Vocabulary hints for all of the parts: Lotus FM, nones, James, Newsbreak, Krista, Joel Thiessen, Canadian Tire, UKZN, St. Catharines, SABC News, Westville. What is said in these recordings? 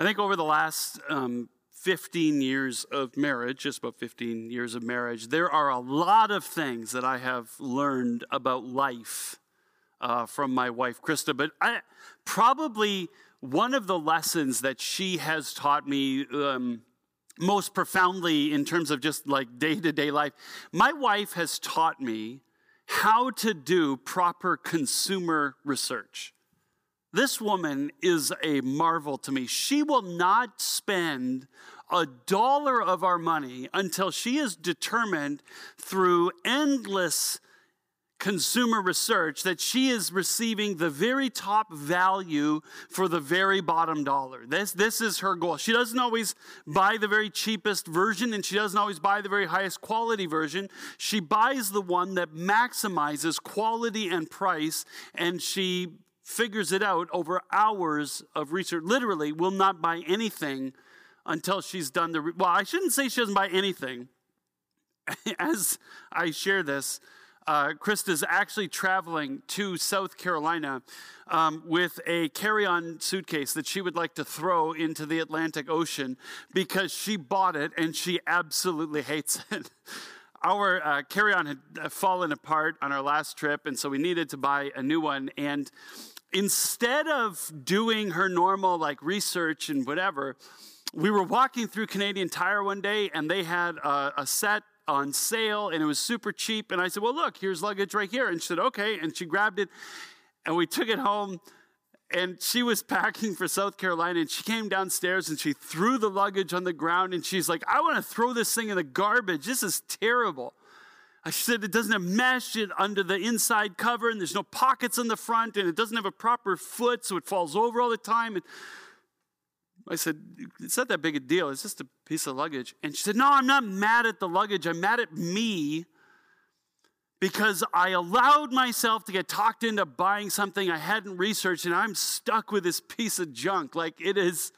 I think over the last 15 years of marriage, just about 15 years of marriage, there are a lot of things that I have learned about life from my wife, Krista. But probably one of the lessons that she has taught me most profoundly in terms of just like day-to-day life, my wife has taught me how to do proper consumer research. This woman is a marvel to me. She will not spend a dollar of our money until she is determined through endless consumer research that she is receiving the very top value for the very bottom dollar. This is her goal. She doesn't always buy the very cheapest version, and she doesn't always buy the very highest quality version. She buys the one that maximizes quality and price, and she figures it out over hours of research. Literally will not buy anything until she's done the, well, I shouldn't say she doesn't buy anything. As I share this, Krista's actually traveling to South Carolina with a carry-on suitcase that she would like to throw into the Atlantic Ocean because she bought it and she absolutely hates it. Our carry-on had fallen apart on our last trip, and so we needed to buy a new one. And instead of doing her normal like research and whatever, we were walking through Canadian Tire one day, and they had a set on sale, and it was super cheap. And I said, well, look, here's luggage right here. And she said, okay. And she grabbed it, and we took it home. And she was packing for South Carolina, and she came downstairs, and she threw the luggage on the ground, and she's like, I want to throw this thing in the garbage. This is terrible. I said, it doesn't have mesh under the inside cover, and there's no pockets on the front, and it doesn't have a proper foot, so it falls over all the time. And I said, it's not that big a deal. It's just a piece of luggage. And she said, no, I'm not mad at the luggage. I'm mad at me because I allowed myself to get talked into buying something I hadn't researched, and I'm stuck with this piece of junk. Like it is,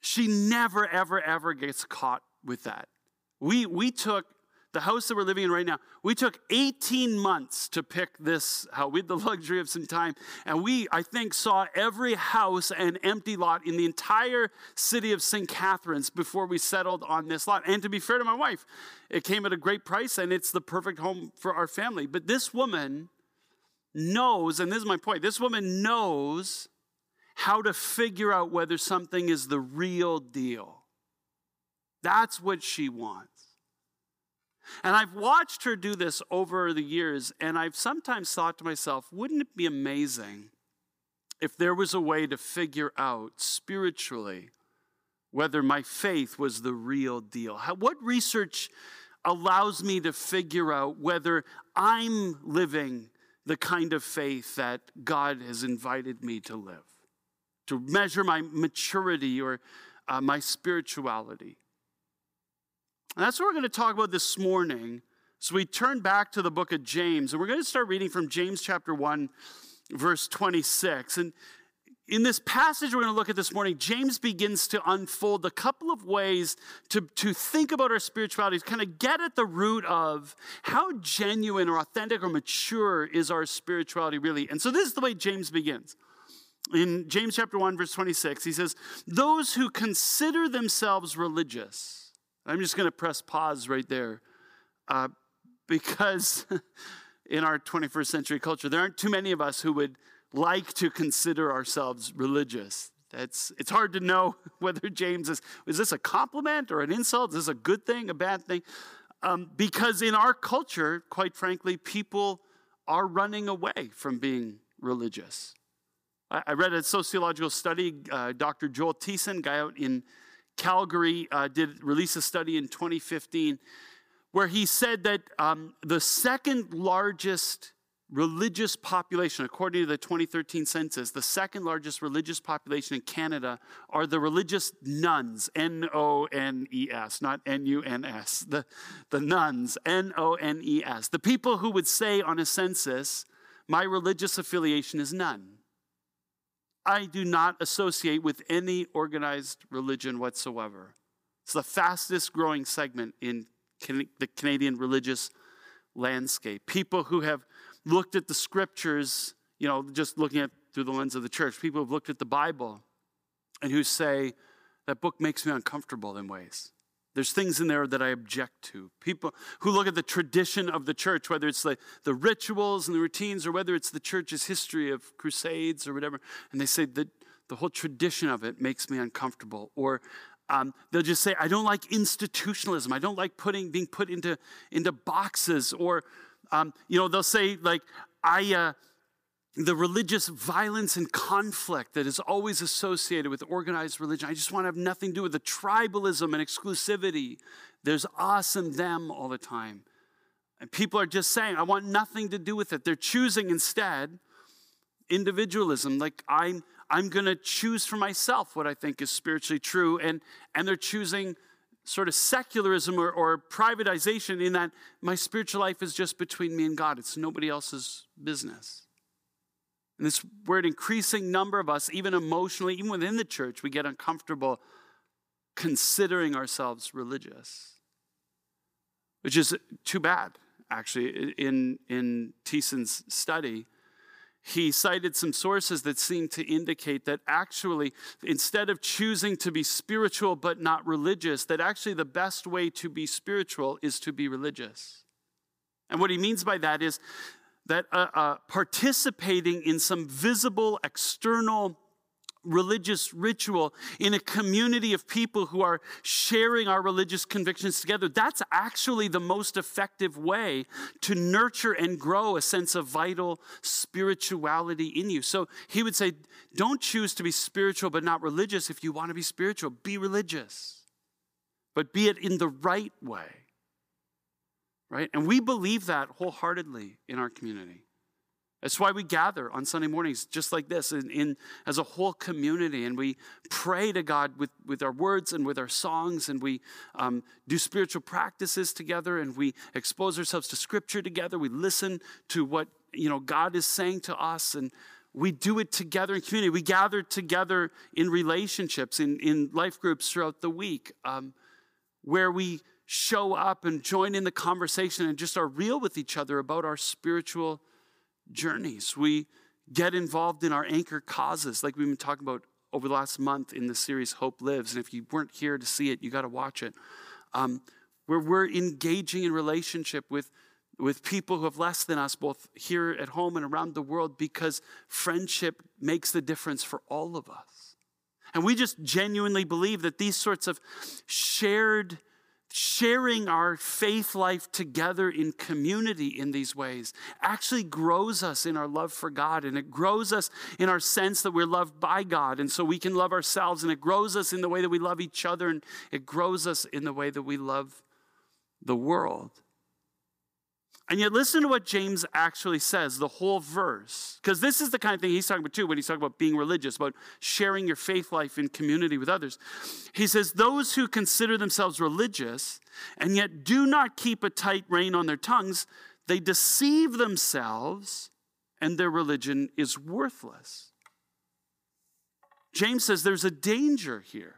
she never, ever, ever gets caught with that. We took the house that we're living in right now, we took 18 months to pick this house. We had the luxury of some time. And we, I think, saw every house and empty lot in the entire city of St. Catharines before we settled on this lot. And to be fair to my wife, it came at a great price, and it's the perfect home for our family. But this woman knows, and this is my point, this woman knows how to figure out whether something is the real deal. That's what she wants. And I've watched her do this over the years, and I've sometimes thought to myself, wouldn't it be amazing if there was a way to figure out spiritually whether my faith was the real deal? What research allows me to figure out whether I'm living the kind of faith that God has invited me to live, to measure my maturity or my spirituality? And that's what we're going to talk about this morning. So we turn back to the book of James, and we're going to start reading from James chapter 1, verse 26. And in this passage we're going to look at this morning, James begins to unfold a couple of ways to think about our spirituality, to kind of get at the root of how genuine or authentic or mature is our spirituality really. And so this is the way James begins. In James chapter 1, verse 26, he says, "Those who consider themselves religious..." I'm just going to press pause right there because in our 21st century culture, there aren't too many of us who would like to consider ourselves religious. It's hard to know whether James is this a compliment or an insult? Is this a good thing, a bad thing? Because in our culture, quite frankly, people are running away from being religious. I read a sociological study, Dr. Joel Thiessen, guy out in Calgary, released a study in 2015 where he said that the second largest religious population, according to the 2013 census, the second largest religious population in Canada are the religious nuns, N-O-N-E-S, not N-U-N-S, the nuns, N-O-N-E-S, the people who would say on a census, my religious affiliation is none. I do not associate with any organized religion whatsoever. It's the fastest growing segment in the Canadian religious landscape. People who have looked at the scriptures, you know, just looking at through the lens of the church. People who have looked at the Bible and who say, that book makes me uncomfortable in ways. There's things in there that I object to. People who look at the tradition of the church, whether it's like the rituals and the routines, or whether it's the church's history of crusades or whatever, and they say that the whole tradition of it makes me uncomfortable. Or they'll just say, I don't like institutionalism. I don't like being put into boxes. Or they'll say, like, the religious violence and conflict that is always associated with organized religion. I just want to have nothing to do with the tribalism and exclusivity. There's us and them all the time. And people are just saying, I want nothing to do with it. They're choosing instead individualism. Like, I'm going to choose for myself what I think is spiritually true. And they're choosing sort of secularism or privatization, in that my spiritual life is just between me and God. It's nobody else's business. And this, where an increasing number of us, even emotionally, even within the church, we get uncomfortable considering ourselves religious, which is too bad, actually. In Thiessen's study, he cited some sources that seem to indicate that actually, instead of choosing to be spiritual but not religious, that actually the best way to be spiritual is to be religious. And what he means by that is that participating in some visible, external, religious ritual in a community of people who are sharing our religious convictions together, that's actually the most effective way to nurture and grow a sense of vital spirituality in you. So he would say, don't choose to be spiritual but not religious. If you want to be spiritual, be religious, but be it in the right way. Right? And we believe that wholeheartedly in our community. That's why we gather on Sunday mornings just like this as a whole community. And we pray to God with our words and with our songs. And we do spiritual practices together. And we expose ourselves to Scripture together. We listen to what God is saying to us. And we do it together in community. We gather together in relationships, in life groups throughout the week, where we show up and join in the conversation and just are real with each other about our spiritual journeys. We get involved in our anchor causes, like we've been talking about over the last month in the series Hope Lives. And if you weren't here to see it, you got to watch it. Where we're engaging in relationship with people who have less than us, both here at home and around the world, because friendship makes the difference for all of us. And we just genuinely believe that these sorts of sharing our faith life together in community in these ways actually grows us in our love for God, and it grows us in our sense that we're loved by God, and so we can love ourselves, and it grows us in the way that we love each other, and it grows us in the way that we love the world. And yet listen to what James actually says, the whole verse, because this is the kind of thing he's talking about too when he's talking about being religious, about sharing your faith life in community with others. He says, those who consider themselves religious and yet do not keep a tight rein on their tongues, they deceive themselves and their religion is worthless. James says there's a danger here.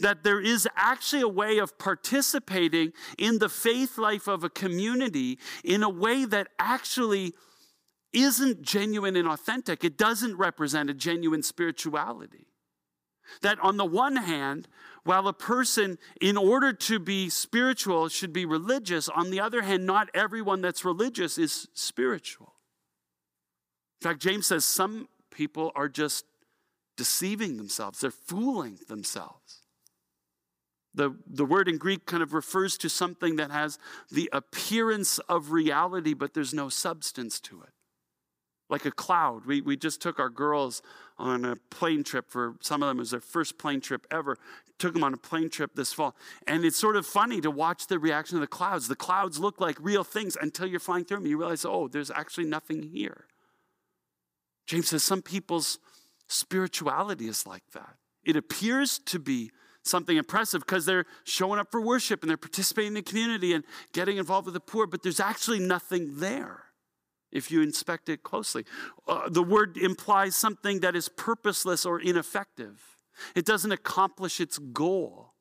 That there is actually a way of participating in the faith life of a community in a way that actually isn't genuine and authentic. It doesn't represent a genuine spirituality. That on the one hand, while a person, in order to be spiritual, should be religious, on the other hand, not everyone that's religious is spiritual. In fact, James says some people are just deceiving themselves. They're fooling themselves. The word in Greek kind of refers to something that has the appearance of reality, but there's no substance to it. Like a cloud. We just took our girls on a plane trip. For some of them, it was their first plane trip ever. Took them on a plane trip this fall. And it's sort of funny to watch the reaction of the clouds. The clouds look like real things until you're flying through them. You realize, oh, there's actually nothing here. James says some people's spirituality is like that. It appears to be something impressive because they're showing up for worship and they're participating in the community and getting involved with the poor, but there's actually nothing there if you inspect it closely. The word implies something that is purposeless or ineffective. It doesn't accomplish its goal.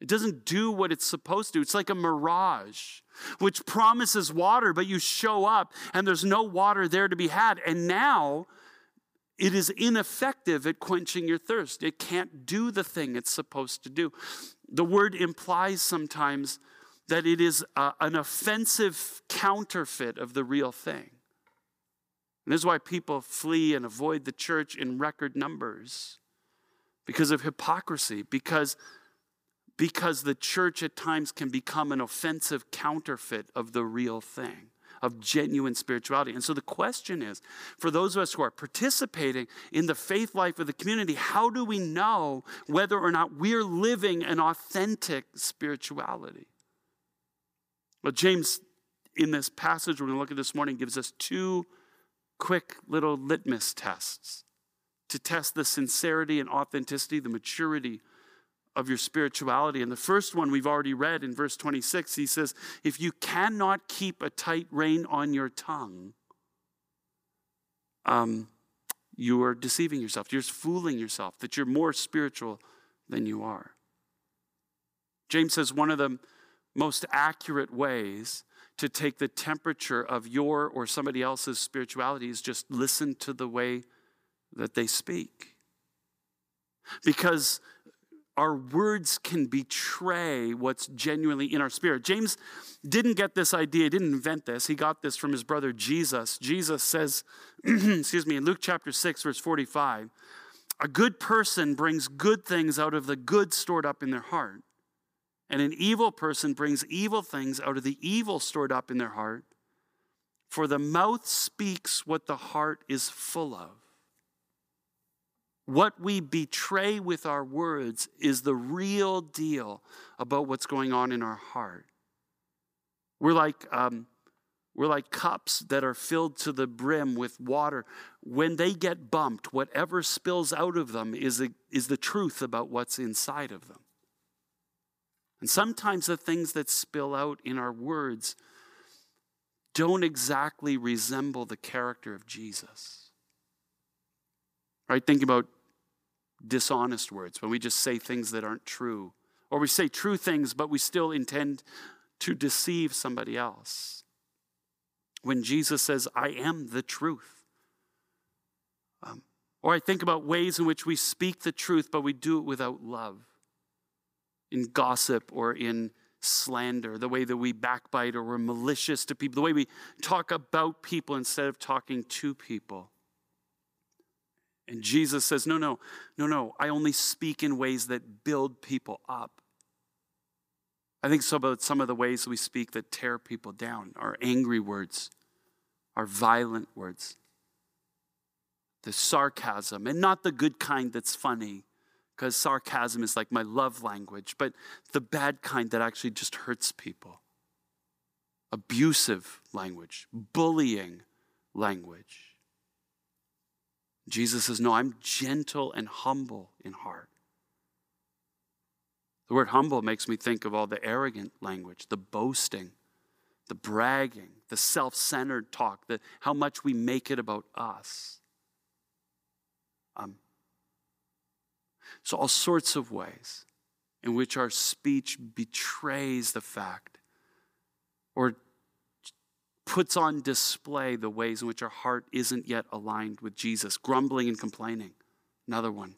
It doesn't do what it's supposed to. It's like a mirage, which promises water, but you show up and there's no water there to be had. And now It is ineffective at quenching your thirst. It can't do the thing it's supposed to do. The word implies sometimes that it is an offensive counterfeit of the real thing. And this is why people flee and avoid the church in record numbers, because of hypocrisy, because the church at times can become an offensive counterfeit of the real thing, of genuine spirituality. And so the question is, for those of us who are participating in the faith life of the community, how do we know whether or not we're living an authentic spirituality? Well, James, in this passage we're going to look at this morning, gives us two quick little litmus tests to test the sincerity and authenticity, the maturity of your spirituality. And the first one we've already read in verse 26, he says, if you cannot keep a tight rein on your tongue, you are deceiving yourself. You're just fooling yourself that you're more spiritual than you are. James says one of the most accurate ways to take the temperature of your or somebody else's spirituality is just listen to the way that they speak. Because our words can betray what's genuinely in our spirit. James didn't get this idea, didn't invent this. He got this from his brother Jesus. Jesus says, in Luke chapter 6, verse 45, a good person brings good things out of the good stored up in their heart. And an evil person brings evil things out of the evil stored up in their heart. For the mouth speaks what the heart is full of. What we betray with our words is the real deal about what's going on in our heart. We're like cups that are filled to the brim with water. When they get bumped, whatever spills out of them is the truth about what's inside of them. And sometimes the things that spill out in our words don't exactly resemble the character of Jesus. Right? Think about dishonest words, when we just say things that aren't true. Or we say true things, but we still intend to deceive somebody else. When Jesus says, I am the truth. Or I think about ways in which we speak the truth, but we do it without love. In gossip or in slander, the way that we backbite or we're malicious to people, the way we talk about people instead of talking to people. And Jesus says, no, I only speak in ways that build people up. I think so about some of the ways we speak that tear people down, our angry words, our violent words, the sarcasm, and not the good kind that's funny, because sarcasm is like my love language, but the bad kind that actually just hurts people. Abusive language, bullying language. Jesus says, no, I'm gentle and humble in heart. The word humble makes me think of all the arrogant language, the boasting, the bragging, the self-centered talk, the how much we make it about us. So all sorts of ways in which our speech betrays the fact or puts on display the ways in which our heart isn't yet aligned with Jesus. Grumbling and complaining, another one.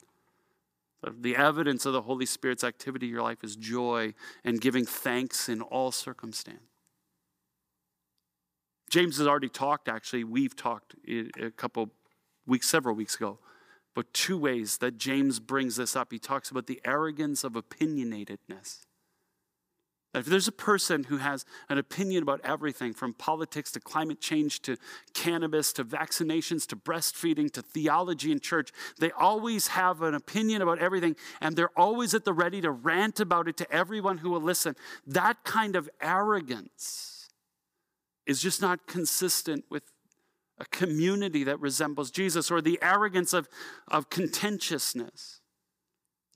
The evidence of the Holy Spirit's activity in your life is joy and giving thanks in all circumstance. James has already talked, actually, we've talked a couple weeks, several weeks ago, but two ways that James brings this up. He talks about the arrogance of opinionatedness. If there's a person who has an opinion about everything, from politics to climate change to cannabis to vaccinations to breastfeeding to theology and church, they always have an opinion about everything, and they're always at the ready to rant about it to everyone who will listen. That kind of arrogance is just not consistent with a community that resembles Jesus. Or the arrogance of contentiousness.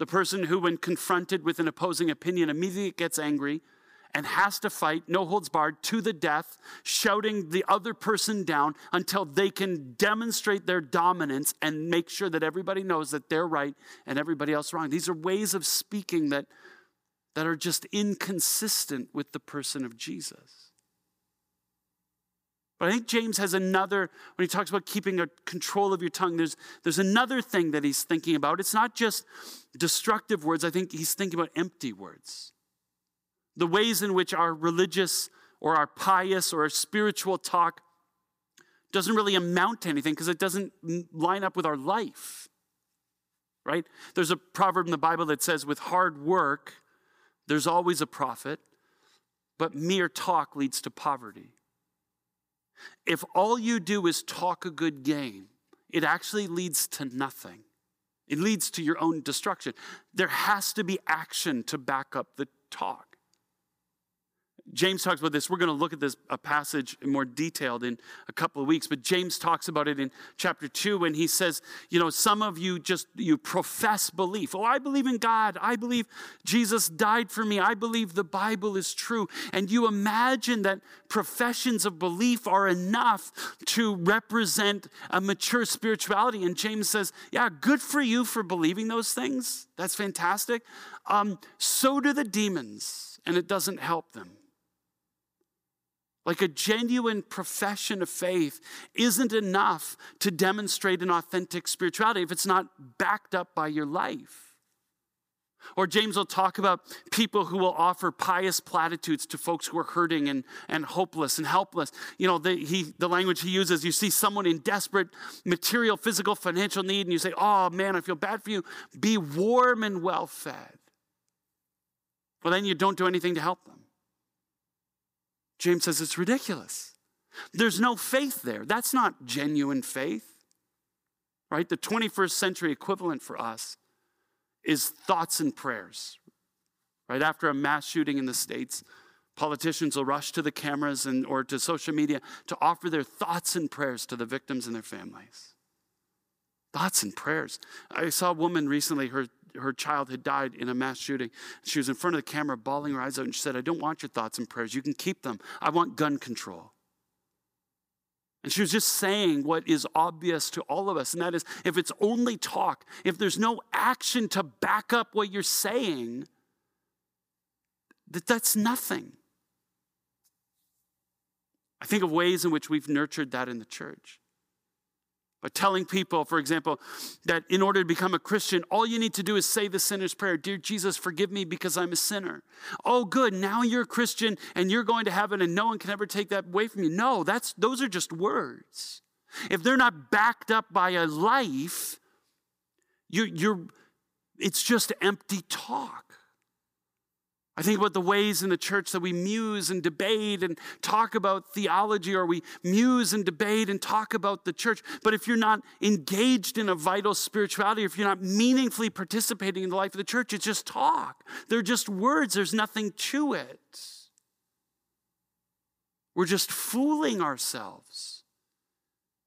The person who, when confronted with an opposing opinion, immediately gets angry and has to fight, no holds barred, to the death, shouting the other person down until they can demonstrate their dominance and make sure that everybody knows that they're right and everybody else wrong. These are ways of speaking that are just inconsistent with the person of Jesus. But I think James has another, when he talks about keeping a control of your tongue, there's another thing that he's thinking about. It's not just destructive words. I think he's thinking about empty words. The ways in which our religious or our pious or our spiritual talk doesn't really amount to anything because it doesn't line up with our life, right? There's a proverb in the Bible that says, with hard work, there's always a profit, but mere talk leads to poverty. If all you do is talk a good game, it actually leads to nothing. It leads to your own destruction. There has to be action to back up the talk. James talks about this. We're going to look at this a passage more detailed in a couple of weeks, but James talks about it in chapter 2 when he says, you know, some of you just, you profess belief. Oh, I believe in God. I believe Jesus died for me. I believe the Bible is true. And you imagine that professions of belief are enough to represent a mature spirituality. And James says, yeah, good for you for believing those things. That's fantastic. So do the demons, and it doesn't help them. Like a genuine profession of faith isn't enough to demonstrate an authentic spirituality if it's not backed up by your life. Or James will talk about people who will offer pious platitudes to folks who are hurting and hopeless and helpless. You know, the language he uses, you see someone in desperate material, physical, financial need, and you say, oh man, I feel bad for you. Be warm and well fed. Well, then you don't do anything to help them. James says it's ridiculous. There's no faith there. That's not genuine faith, right? The 21st century equivalent for us is thoughts and prayers, right? After a mass shooting in the States, politicians will rush to the cameras or to social media to offer their thoughts and prayers to the victims and their families. Thoughts and prayers. I saw a woman recently, her child had died in a mass shooting. She was in front of the camera bawling her eyes out and she said, I don't want your thoughts and prayers. You can keep them. I want gun control. And she was just saying what is obvious to all of us. And that is, if it's only talk, if there's no action to back up what you're saying, that's nothing. I think of ways in which we've nurtured that in the church. But telling people, for example, that in order to become a Christian, all you need to do is say the sinner's prayer. Dear Jesus, forgive me because I'm a sinner. Oh, good. Now you're a Christian and you're going to heaven and no one can ever take that away from you. No, those are just words. If they're not backed up by a life, it's just empty talk. I think about the ways in the church that we muse and debate and talk about theology, or we muse and debate and talk about the church. But if you're not engaged in a vital spirituality, if you're not meaningfully participating in the life of the church, it's just talk. They're just words. There's nothing to it. We're just fooling ourselves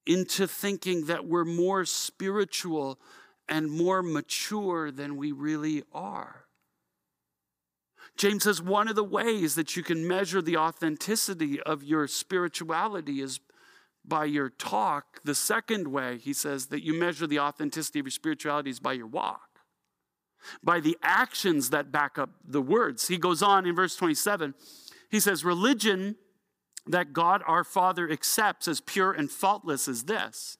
into thinking that we're more spiritual and more mature than we really are. James says one of the ways that you can measure the authenticity of your spirituality is by your talk. The second way, he says, that you measure the authenticity of your spirituality is by your walk, by the actions that back up the words. He goes on in verse 27. He says, religion that God our Father accepts as pure and faultless is this,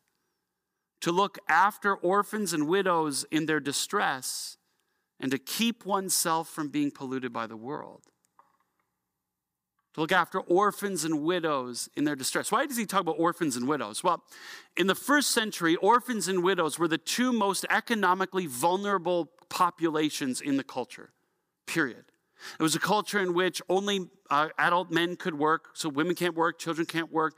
to look after orphans and widows in their distress, and to keep oneself from being polluted by the world. To look after orphans and widows in their distress. Why does he talk about orphans and widows? Well, in the first century, orphans and widows were the two most economically vulnerable populations in the culture, period. It was a culture in which only adult men could work, so women can't work, children can't work.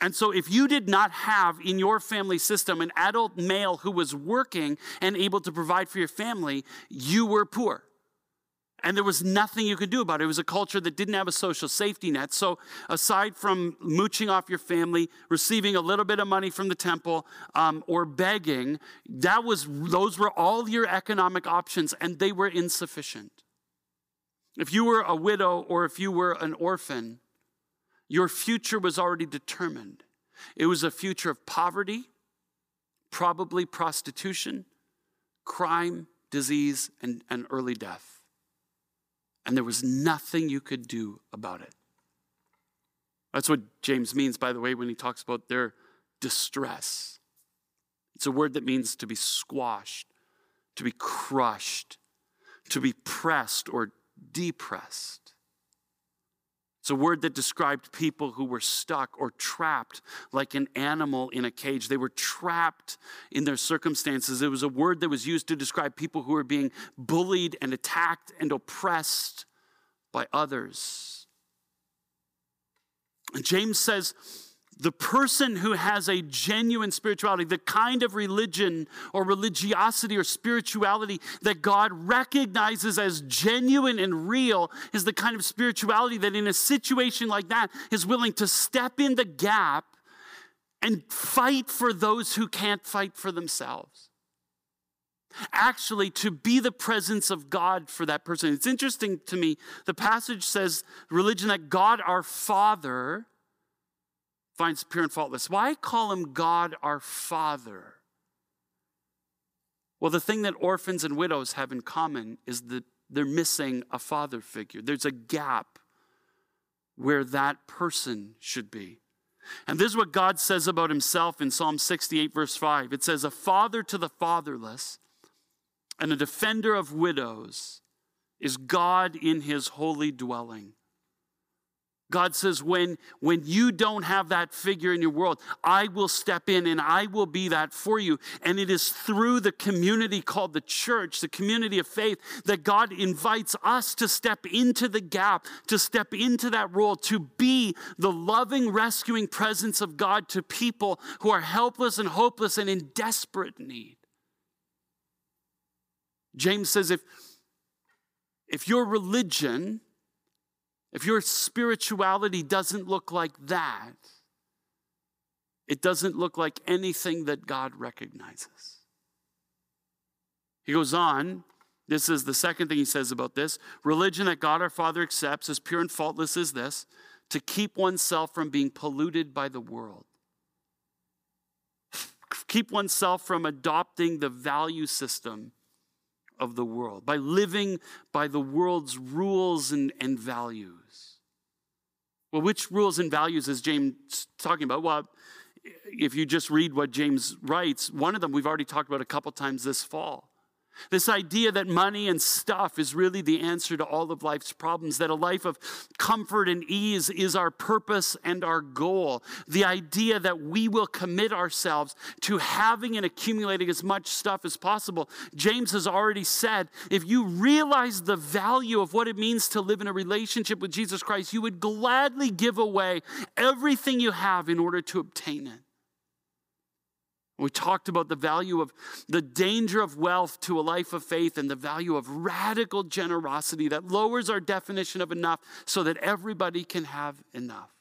And so if you did not have in your family system an adult male who was working and able to provide for your family, you were poor. And there was nothing you could do about it. It was a culture that didn't have a social safety net. So aside from mooching off your family, receiving a little bit of money from the temple, or begging, those were all your economic options, and they were insufficient. If you were a widow or if you were an orphan, your future was already determined. It was a future of poverty, probably prostitution, crime, disease, and early death. And there was nothing you could do about it. That's what James means, by the way, when he talks about their distress. It's a word that means to be squashed, to be crushed, to be pressed or depressed. It's a word that described people who were stuck or trapped like an animal in a cage. They were trapped in their circumstances. It was a word that was used to describe people who were being bullied and attacked and oppressed by others. And James says, the person who has a genuine spirituality, the kind of religion or religiosity or spirituality that God recognizes as genuine and real, is the kind of spirituality that in a situation like that is willing to step in the gap and fight for those who can't fight for themselves. Actually, to be the presence of God for that person. It's interesting to me, the passage says religion that God our Father finds pure and faultless. Why call him God our Father? Well, the thing that orphans and widows have in common is that they're missing a father figure. There's a gap where that person should be. And this is what God says about himself in Psalm 68, verse 5. It says, a father to the fatherless and a defender of widows is God in his holy dwelling. God says, when you don't have that figure in your world, I will step in and I will be that for you. And it is through the community called the church, the community of faith, that God invites us to step into the gap, to step into that role, to be the loving, rescuing presence of God to people who are helpless and hopeless and in desperate need. James says, if your religion, if your spirituality doesn't look like that, it doesn't look like anything that God recognizes. He goes on. This is the second thing he says about this. Religion that God our Father accepts as pure and faultless is this: to keep oneself from being polluted by the world. Keep oneself from adopting the value system of the world, by living by the world's rules and values. Well, which rules and values is James talking about? Well, if you just read what James writes, one of them we've already talked about a couple times this fall. This idea that money and stuff is really the answer to all of life's problems, that a life of comfort and ease is our purpose and our goal. The idea that we will commit ourselves to having and accumulating as much stuff as possible. James has already said, if you realize the value of what it means to live in a relationship with Jesus Christ, you would gladly give away everything you have in order to obtain it. We talked about the value of the danger of wealth to a life of faith and the value of radical generosity that lowers our definition of enough so that everybody can have enough.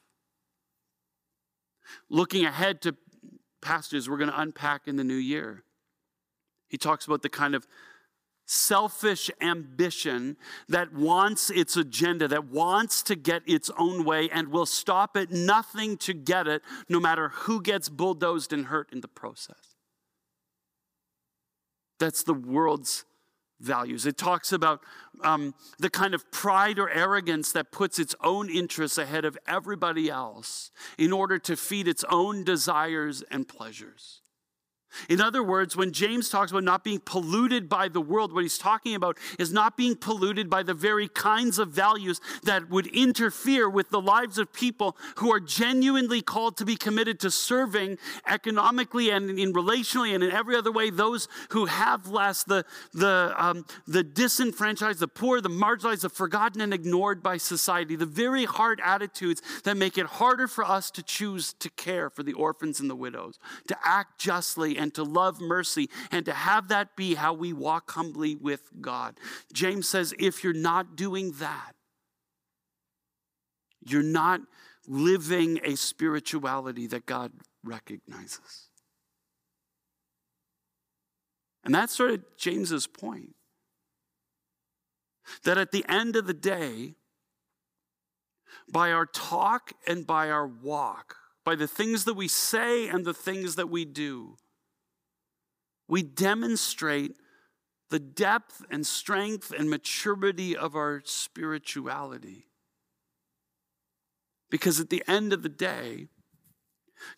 Looking ahead to passages we're going to unpack in the new year, he talks about the kind of selfish ambition that wants its agenda, that wants to get its own way and will stop at nothing to get it, no matter who gets bulldozed and hurt in the process. That's the world's values. It talks about the kind of pride or arrogance that puts its own interests ahead of everybody else in order to feed its own desires and pleasures. In other words, when James talks about not being polluted by the world, what he's talking about is not being polluted by the very kinds of values that would interfere with the lives of people who are genuinely called to be committed to serving economically and in relationally and in every other way those who have less, the disenfranchised, the poor, the marginalized, the forgotten and ignored by society, the very hard attitudes that make it harder for us to choose to care for the orphans and the widows, to act justly and to love mercy, and to have that be how we walk humbly with God. James says, if you're not doing that, you're not living a spirituality that God recognizes. And that's sort of James's point. That at the end of the day, by our talk and by our walk, by the things that we say and the things that we do, we demonstrate the depth and strength and maturity of our spirituality. Because at the end of the day,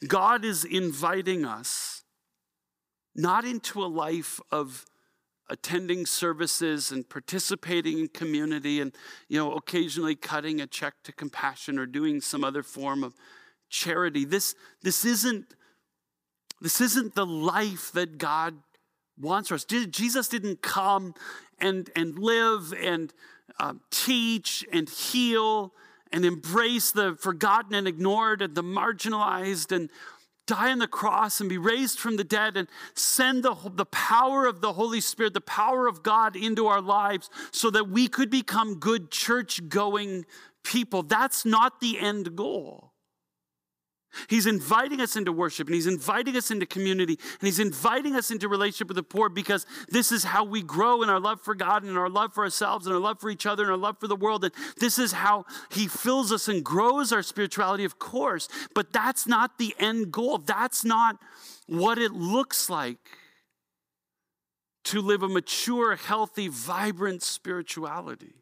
God is inviting us not into a life of attending services and participating in community and, occasionally cutting a check to Compassion or doing some other form of charity. This isn't the life that God wants for us. Jesus didn't come and live and teach and heal and embrace the forgotten and ignored and the marginalized and die on the cross and be raised from the dead and send the power of the Holy Spirit, the power of God into our lives so that we could become good church-going people. That's not the end goal. He's inviting us into worship, and he's inviting us into community, and he's inviting us into relationship with the poor, because this is how we grow in our love for God and our love for ourselves and our love for each other and our love for the world. And this is how he fills us and grows our spirituality, of course, but that's not the end goal. That's not what it looks like to live a mature, healthy, vibrant spirituality.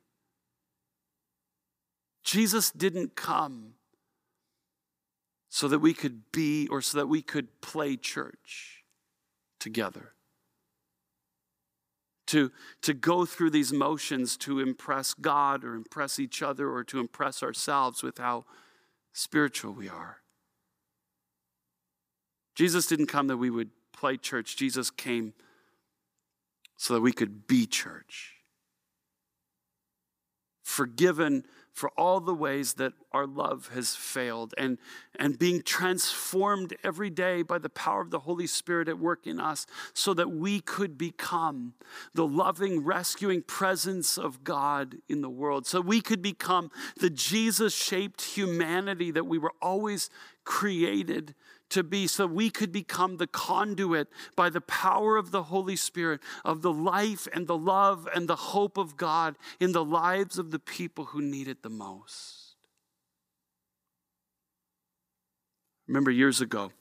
Jesus didn't come so that we could be, or so that we could play church together. To go through these motions to impress God or impress each other or to impress ourselves with how spiritual we are. Jesus didn't come that we would play church. Jesus came so that we could be church. Forgiven for all the ways that our love has failed, and being transformed every day by the power of the Holy Spirit at work in us, so that we could become the loving, rescuing presence of God in the world. So we could become the Jesus-shaped humanity that we were always created to be. So we could become the conduit by the power of the Holy Spirit of the life and the love and the hope of God in the lives of the people who need it the most. Remember years ago,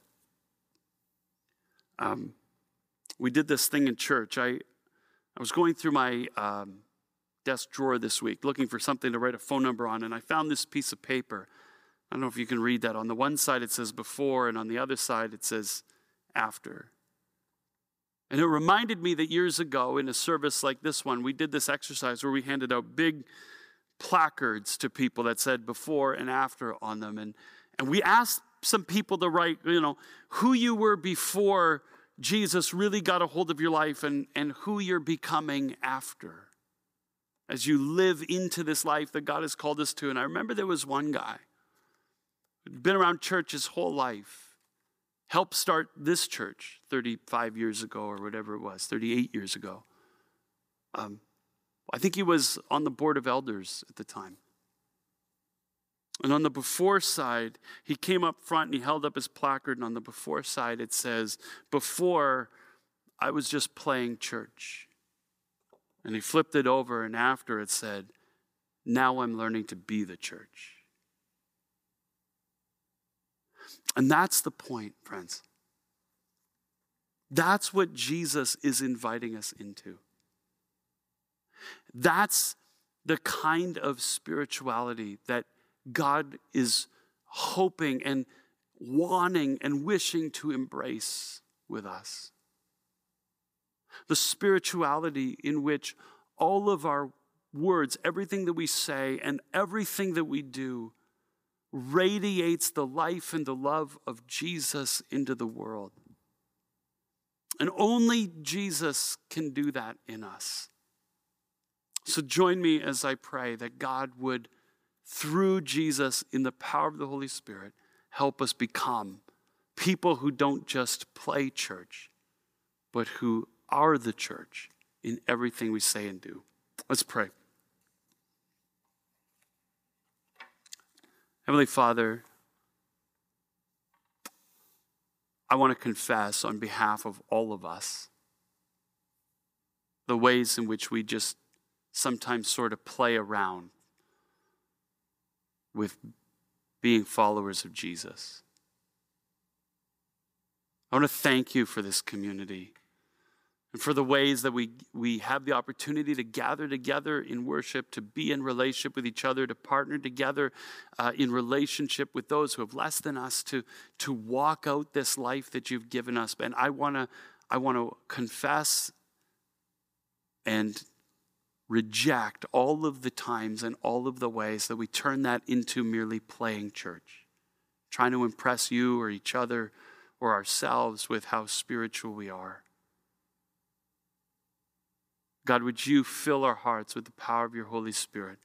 we did this thing in church. I was going through my desk drawer this week looking for something to write a phone number on, and I found this piece of paper. I don't know if you can read that. On the one side, it says before, and on the other side, it says after. And it reminded me that years ago in a service like this one, we did this exercise where we handed out big placards to people that said before and after on them. And we asked some people to write, who you were before Jesus really got a hold of your life and who you're becoming after as you live into this life that God has called us to. And I remember there was one guy who'd been around church his whole life, helped start this church 35 years ago or whatever it was, 38 years ago. I think he was on the board of elders at the time. And on the before side, he came up front and he held up his placard, and on the before side it says, before I was just playing church. And he flipped it over, and after it said, now I'm learning to be the church. And that's the point, friends. That's what Jesus is inviting us into. That's the kind of spirituality that God is hoping and wanting and wishing to embrace with us. The spirituality in which all of our words, everything that we say and everything that we do, radiates the life and the love of Jesus into the world. And only Jesus can do that in us. So join me as I pray that God would, through Jesus, in the power of the Holy Spirit, help us become people who don't just play church, but who are the church in everything we say and do. Let's pray. Heavenly Father, I want to confess on behalf of all of us the ways in which we just sometimes sort of play around with being followers of Jesus. I want to thank you for this community and for the ways that we have the opportunity to gather together in worship, to be in relationship with each other, to partner together in relationship with those who have less than us, to walk out this life that you've given us. And I want to confess and reject all of the times and all of the ways that we turn that into merely playing church, trying to impress you or each other or ourselves with how spiritual we are. God, would you fill our hearts with the power of your Holy Spirit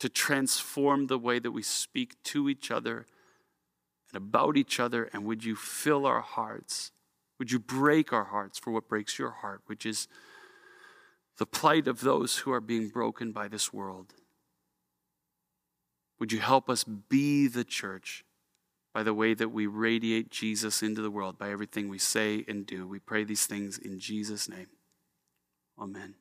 to transform the way that we speak to each other and about each other? And would you fill our hearts? Would you break our hearts for what breaks your heart, which is the plight of those who are being broken by this world? Would you help us be the church by the way that we radiate Jesus into the world, by everything we say and do? We pray these things in Jesus' name. Amen.